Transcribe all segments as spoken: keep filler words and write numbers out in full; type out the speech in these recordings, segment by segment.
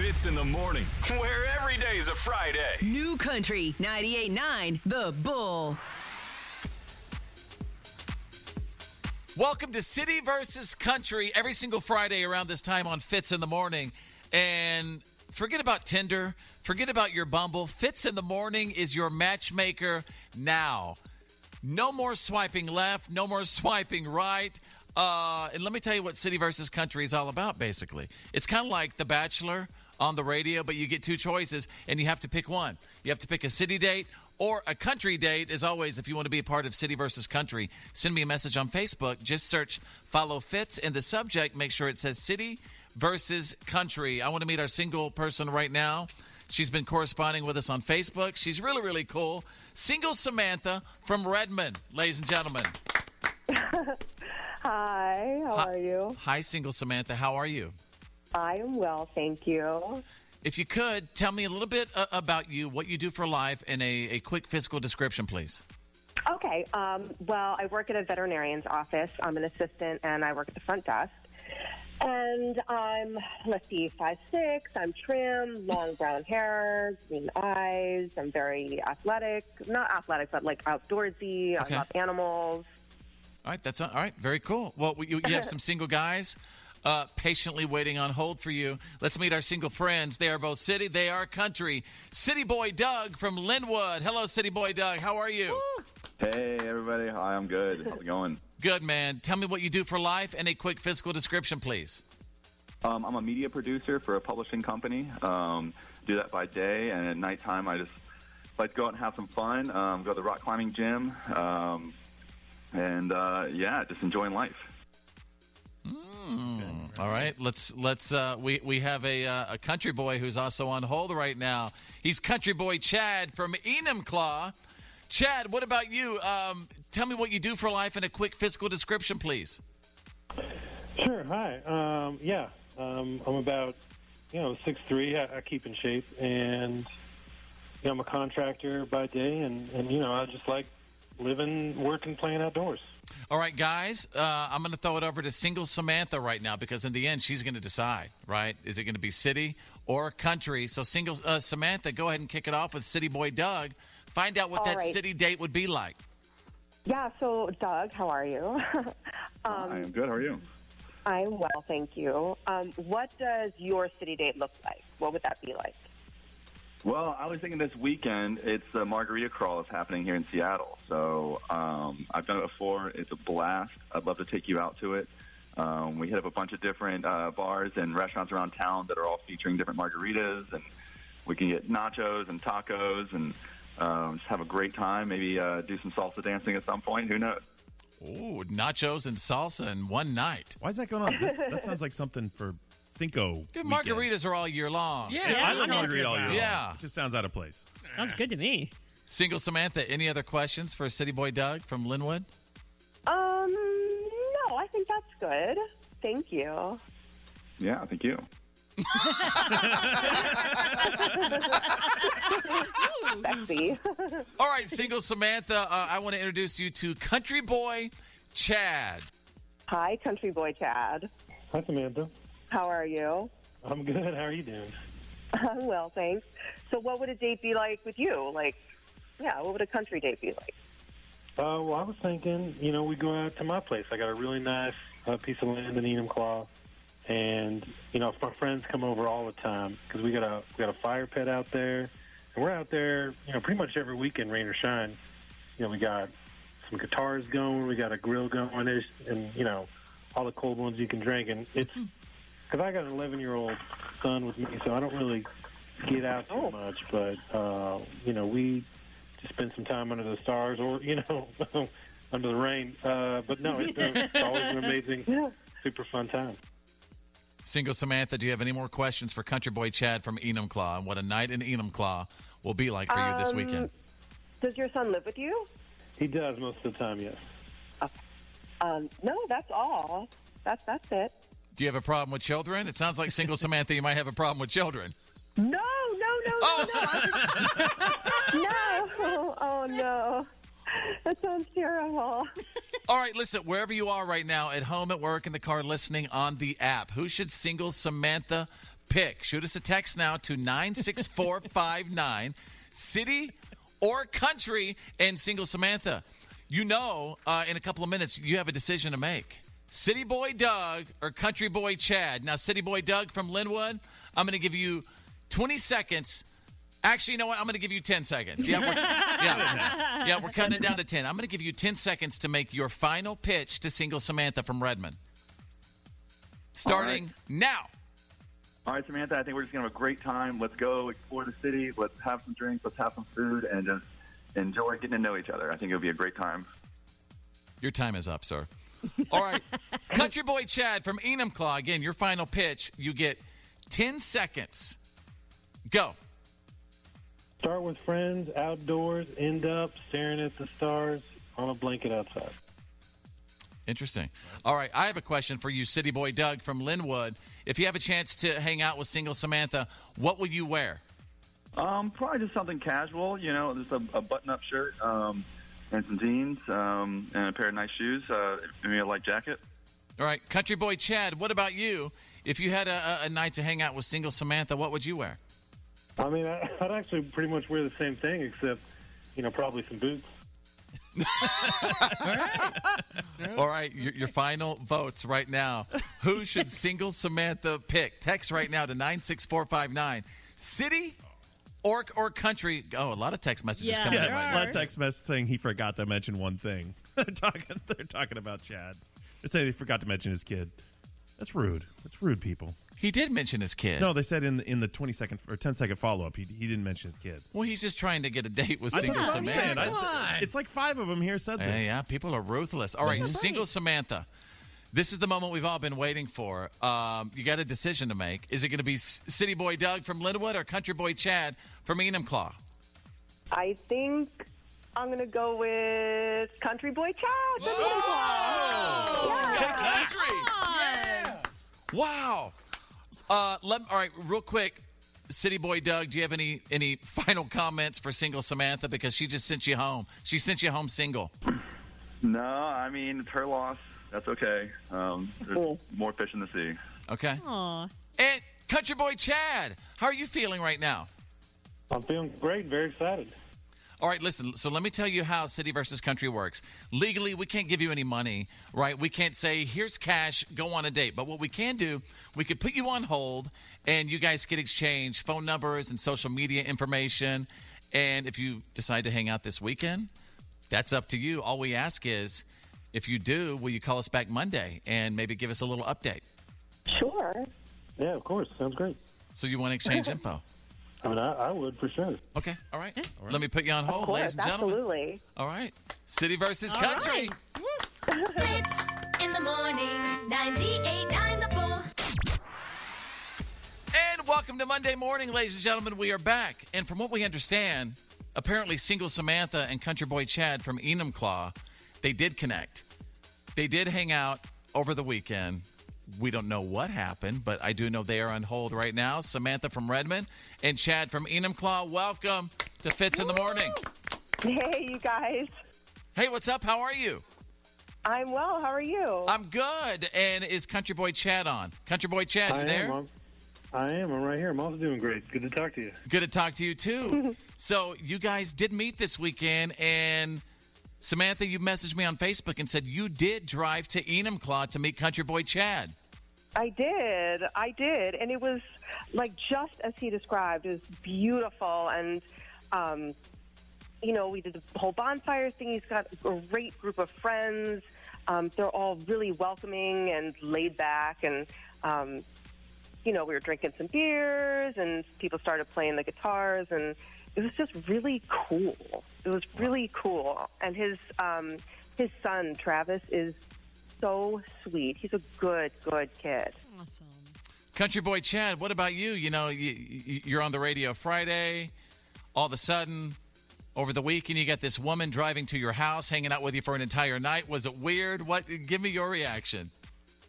Fits in the Morning, where every day's a Friday. New Country ninety-eight point nine, The Bull. Welcome to City versus Country every single Friday around this time on Fits in the Morning. And forget about Tinder. Forget about your Bumble. Fits in the Morning is your matchmaker now. No more swiping left. No more swiping right. Uh, and let me tell you what City versus Country is all about, basically. It's kind of like The Bachelor on the radio, but you get two choices, and you have to pick one. You have to pick a city date or a country date. As always, if you want to be a part of City versus Country, send me a message on Facebook. Just search Follow Fits in the subject. Make sure it says City versus Country. I want to meet our single person right now. She's been corresponding with us on Facebook. She's really, really cool. Single Samantha from Redmond, ladies and gentlemen. Hi, how Hi. are you? Hi, Single Samantha. How are you? I am well, thank you. If you could, tell me a little bit uh, about you, what you do for life, and a, a quick physical description, please. Okay. Um, well, I work at a veterinarian's office. I'm an assistant, and I work at the front desk. And I'm, let's see, five six, I'm trim, long brown hair, green eyes, I'm very athletic. Not athletic, but like outdoorsy, okay. I love animals. All right, that's all right. Very cool. Well, you, you have some single guys uh, patiently waiting on hold for you. Let's meet our single friends. They are both city. They are country. City boy Doug from Lynnwood. Hello, city boy Doug. How are you? Hey, everybody. Hi, I'm good. How's it going? Good, man. Tell me what you do for life and a quick physical description, please. Um, I'm a media producer for a publishing company. Um, do that by day, and at nighttime, I just like to go out and have some fun. Um, go to the rock climbing gym. Um, And, uh, yeah, just enjoying life. Mm. All right. Let's, let's, uh, we, we have a, uh, a country boy who's also on hold right now. He's country boy Chad from Enumclaw. Chad, what about you? Um, tell me what you do for life and a quick physical description, please. Sure. Hi. Um, yeah. Um, I'm about, you know, six three. I, I keep in shape, and, you know, I'm a contractor by day, and, and, you know, I just like living, working, playing outdoors. All right, guys, uh, I'm going to throw it over to Single Samantha right now, because in the end, she's going to decide, right? Is it going to be city or country? So, Single uh, Samantha, go ahead and kick it off with City Boy Doug. Find out what All that right. city date would be like. Yeah, so, Doug, how are you? um, I am good. How are you? I'm well, thank you. Um, what does your city date look like? What would that be like? Well, I was thinking this weekend, it's the Margarita Crawl that's happening here in Seattle. So um, I've done it before. It's a blast. I'd love to take you out to it. Um, we hit up a bunch of different uh, bars and restaurants around town that are all featuring different margaritas. And we can get nachos and tacos and um, just have a great time. Maybe uh, do some salsa dancing at some point. Who knows? Ooh, nachos and salsa in one night. Why is that going on? That, that sounds like something for... Cinco Dude, weekend. Margaritas are all year long. Yeah, yeah I like margarita all year long. Yeah. It just sounds out of place. Sounds good to me. Single Samantha, any other questions for City Boy Doug from Lynnwood? Um, no, I think that's good. Thank you. Yeah, thank you. Sexy. All right, Single Samantha, uh, I want to introduce you to Country Boy Chad. Hi, Country Boy Chad. Hi, Samantha. How are you? I'm good. How are you doing? I'm well, thanks. So what would a date be like with you? Like, yeah, what would a country date be like? Uh, well, I was thinking, you know, we go out to my place. I got a really nice uh, piece of land in Enumclaw. And, you know, my friends come over all the time because we got a we got a fire pit out there. And we're out there, you know, pretty much every weekend, rain or shine. You know, we got some guitars going. We got a grill going. And, you know, all the cold ones you can drink. And it's... Because I got an eleven-year-old son with me, so I don't really get out too much. But, uh, you know, we just spend some time under the stars or, you know, under the rain. Uh, but, no, it's, uh, it's always an amazing, super fun time. Single Samantha, do you have any more questions for Country Boy Chad from Enumclaw and what a night in Enumclaw will be like for um, you this weekend? Does your son live with you? He does most of the time, yes. Uh, um, no, that's all. That's that's it. Do you have a problem with children? It sounds like Single Samantha, you might have a problem with children. No, no, no, oh. no, no. No. Oh, no. That sounds terrible. All right, listen, wherever you are right now, at home, at work, in the car, listening on the app, who should Single Samantha pick. Shoot us a text now to nine six four five nine, city or country, and single Samantha. You know, uh, in a couple of minutes, you have a decision to make. City boy Doug or country boy Chad. Now, city boy Doug from Lynnwood, I'm going to give you twenty seconds. Actually, you know what? I'm going to give you ten seconds. Yeah, we're, yeah, yeah, we're cutting it down to ten. I'm going to give you ten seconds to make your final pitch to single Samantha from Redmond. Starting All right. now. All right, Samantha, I think we're just going to have a great time. Let's go explore the city. Let's have some drinks. Let's have some food and just enjoy getting to know each other. I think it'll be a great time. Your time is up, sir. All right. Country boy Chad from Enumclaw. Again, your final pitch. You get ten seconds. Go. Start with friends, outdoors, end up staring at the stars on a blanket outside. Interesting. All right, I have a question for you, city boy Doug from Lynnwood. If you have a chance to hang out with single Samantha, what will you wear? Um, probably just something casual, you know, just a, a button-up shirt um, and some jeans um, and a pair of nice shoes, uh, maybe a light jacket. All right, country boy Chad, what about you? If you had a, a night to hang out with single Samantha, what would you wear? I mean, I'd actually pretty much wear the same thing, except, you know, probably some boots. All right. All right, your, your final votes right now. Who should single Samantha pick? Text right now to nine six four five nine. City or, or country? Oh, a lot of text messages yeah, coming in right now. A lot of text messages saying he forgot to mention one thing. They're talking, they're talking about Chad. They say they forgot to mention his kid. That's rude. That's rude, people. He did mention his kid. No, they said in the, in the twenty-second or ten-second follow-up, he he didn't mention his kid. Well, he's just trying to get a date with single I Samantha. I, it's like five of them here said this. Yeah, yeah, people are ruthless. All right, single Samantha. This is the moment we've all been waiting for. Um, you got a decision to make. Is it going to be city boy Doug from Lynnwood or country boy Chad from Enumclaw? I think I'm going to go with country boy Chad. Oh! Yeah. Country. Yeah. Wow. Uh, let, all right, real quick, city boy Doug, do you have any, any final comments for single Samantha? Because she just sent you home. She sent you home single. No, I mean, it's her loss. That's okay. Um, there's cool. more fish in the sea. Okay. Aww. And country boy Chad, how are you feeling right now? I'm feeling great, very excited. All right, listen, so let me tell you how city versus country works. Legally, we can't give you any money, right? We can't say, here's cash, go on a date. But what we can do, we could put you on hold, and you guys could exchange phone numbers and social media information. And if you decide to hang out this weekend, that's up to you. All we ask is, if you do, will you call us back Monday and maybe give us a little update? Sure. Yeah, of course. Sounds great. So you want to exchange info? I mean, I, I would for sure. Okay, all right. Yeah. All right. Let me put you on hold, course, ladies and gentlemen. Absolutely. All right. City versus all country. Right. Blitz in the morning, ninety-eight point nine The Bull. And welcome to Monday morning, ladies and gentlemen. We are back. And from what we understand, apparently single Samantha and country boy Chad from Enumclaw, they did connect. They did hang out over the weekend. We don't know what happened, but I do know they are on hold right now. Samantha from Redmond and Chad from Enumclaw, welcome to Fitz in the Morning. Hey, you guys. Hey, what's up? How are you? I'm well. How are you? I'm good. And is Country Boy Chad on? Country Boy Chad, you there? Am. I am. I'm right here. I'm also doing great. Good to talk to you. Good to talk to you, too. So you guys did meet this weekend, and Samantha, you messaged me on Facebook and said you did drive to Enumclaw to meet country boy Chad. I did. I did. And it was, like, just as he described. It was beautiful. And, um, you know, we did the whole bonfire thing. He's got a great group of friends. Um, they're all really welcoming and laid back. And, um, you know, we were drinking some beers, and people started playing the guitars, and it was just really cool. It was really cool. And his um, his son, Travis, is so sweet. He's a good, good kid. Awesome. Country boy Chad, what about you? You know, you, you're on the radio Friday. All of a sudden, over the weekend, you got this woman driving to your house, hanging out with you for an entire night. Was it weird? What? Give me your reaction.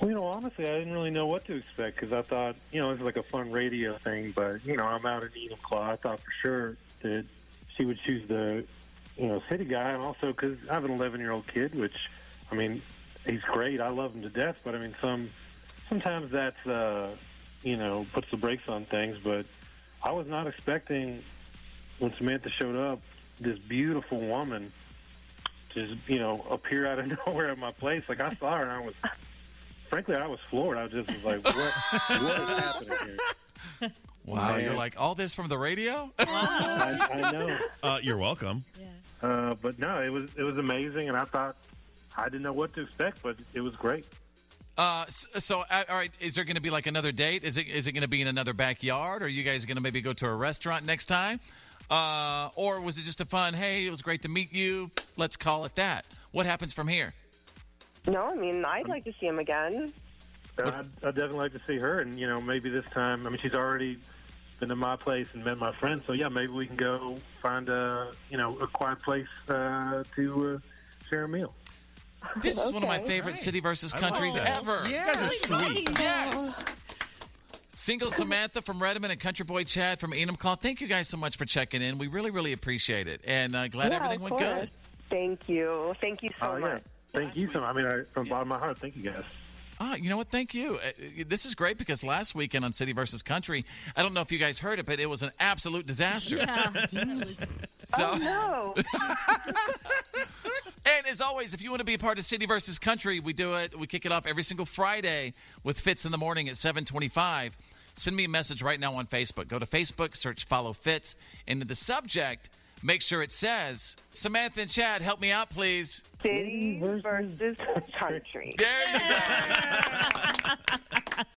Well, you know, honestly, I didn't really know what to expect because I thought, you know, it was like a fun radio thing. But, you know, I'm out in Enumclaw. I thought for sure that she would choose the, you know, city guy. And also because I have an eleven-year-old kid, which, I mean, he's great. I love him to death. But, I mean, some sometimes that's, uh, you know, puts the brakes on things. But I was not expecting, when Samantha showed up, this beautiful woman just, you know, appear out of nowhere at my place. Like, I saw her, and I was, frankly, I was floored. I just was like, what, what is happening here? Wow, man. You're like, all this from the radio? I, I know. Uh, you're welcome. Yeah. Uh, but no, it was it was amazing, and I thought, I didn't know what to expect, but it was great. Uh, so, so uh, all right, is there going to be like another date? Is it is it going to be in another backyard? Or are you guys going to maybe go to a restaurant next time? Uh, or was it just a fun, hey, it was great to meet you, let's call it that? What happens from here? No, I mean, I'd like to see him again. I'd, I'd definitely like to see her, and, you know, maybe this time, I mean, she's already been to my place and met my friends, so, yeah, maybe we can go find a, you know, a quiet place uh, to uh, share a meal. This is okay. One of my favorite right. city versus countries ever. Yes. You guys are sweet. Yes. Single Samantha from Redmond and Country Boy Chad from Enumclaw. Thank you guys so much for checking in. We really, really appreciate it. And uh, glad yeah, everything went course. Good. Thank you. Thank you so uh, much. Yeah. Thank you so much. I mean, I, from the yeah. bottom of my heart, thank you guys. Ah, you know what? Thank you. This is great because last weekend on City versus Country, I don't know if you guys heard it, but it was an absolute disaster. Yeah. so, oh, no. And as always, if you want to be a part of City versus Country, we do it. We kick it off every single Friday with Fitz in the morning at seven twenty-five. Send me a message right now on Facebook. Go to Facebook, search Follow Fitz, and in the subject, make sure it says, Samantha and Chad, help me out, please. City versus country. There you go.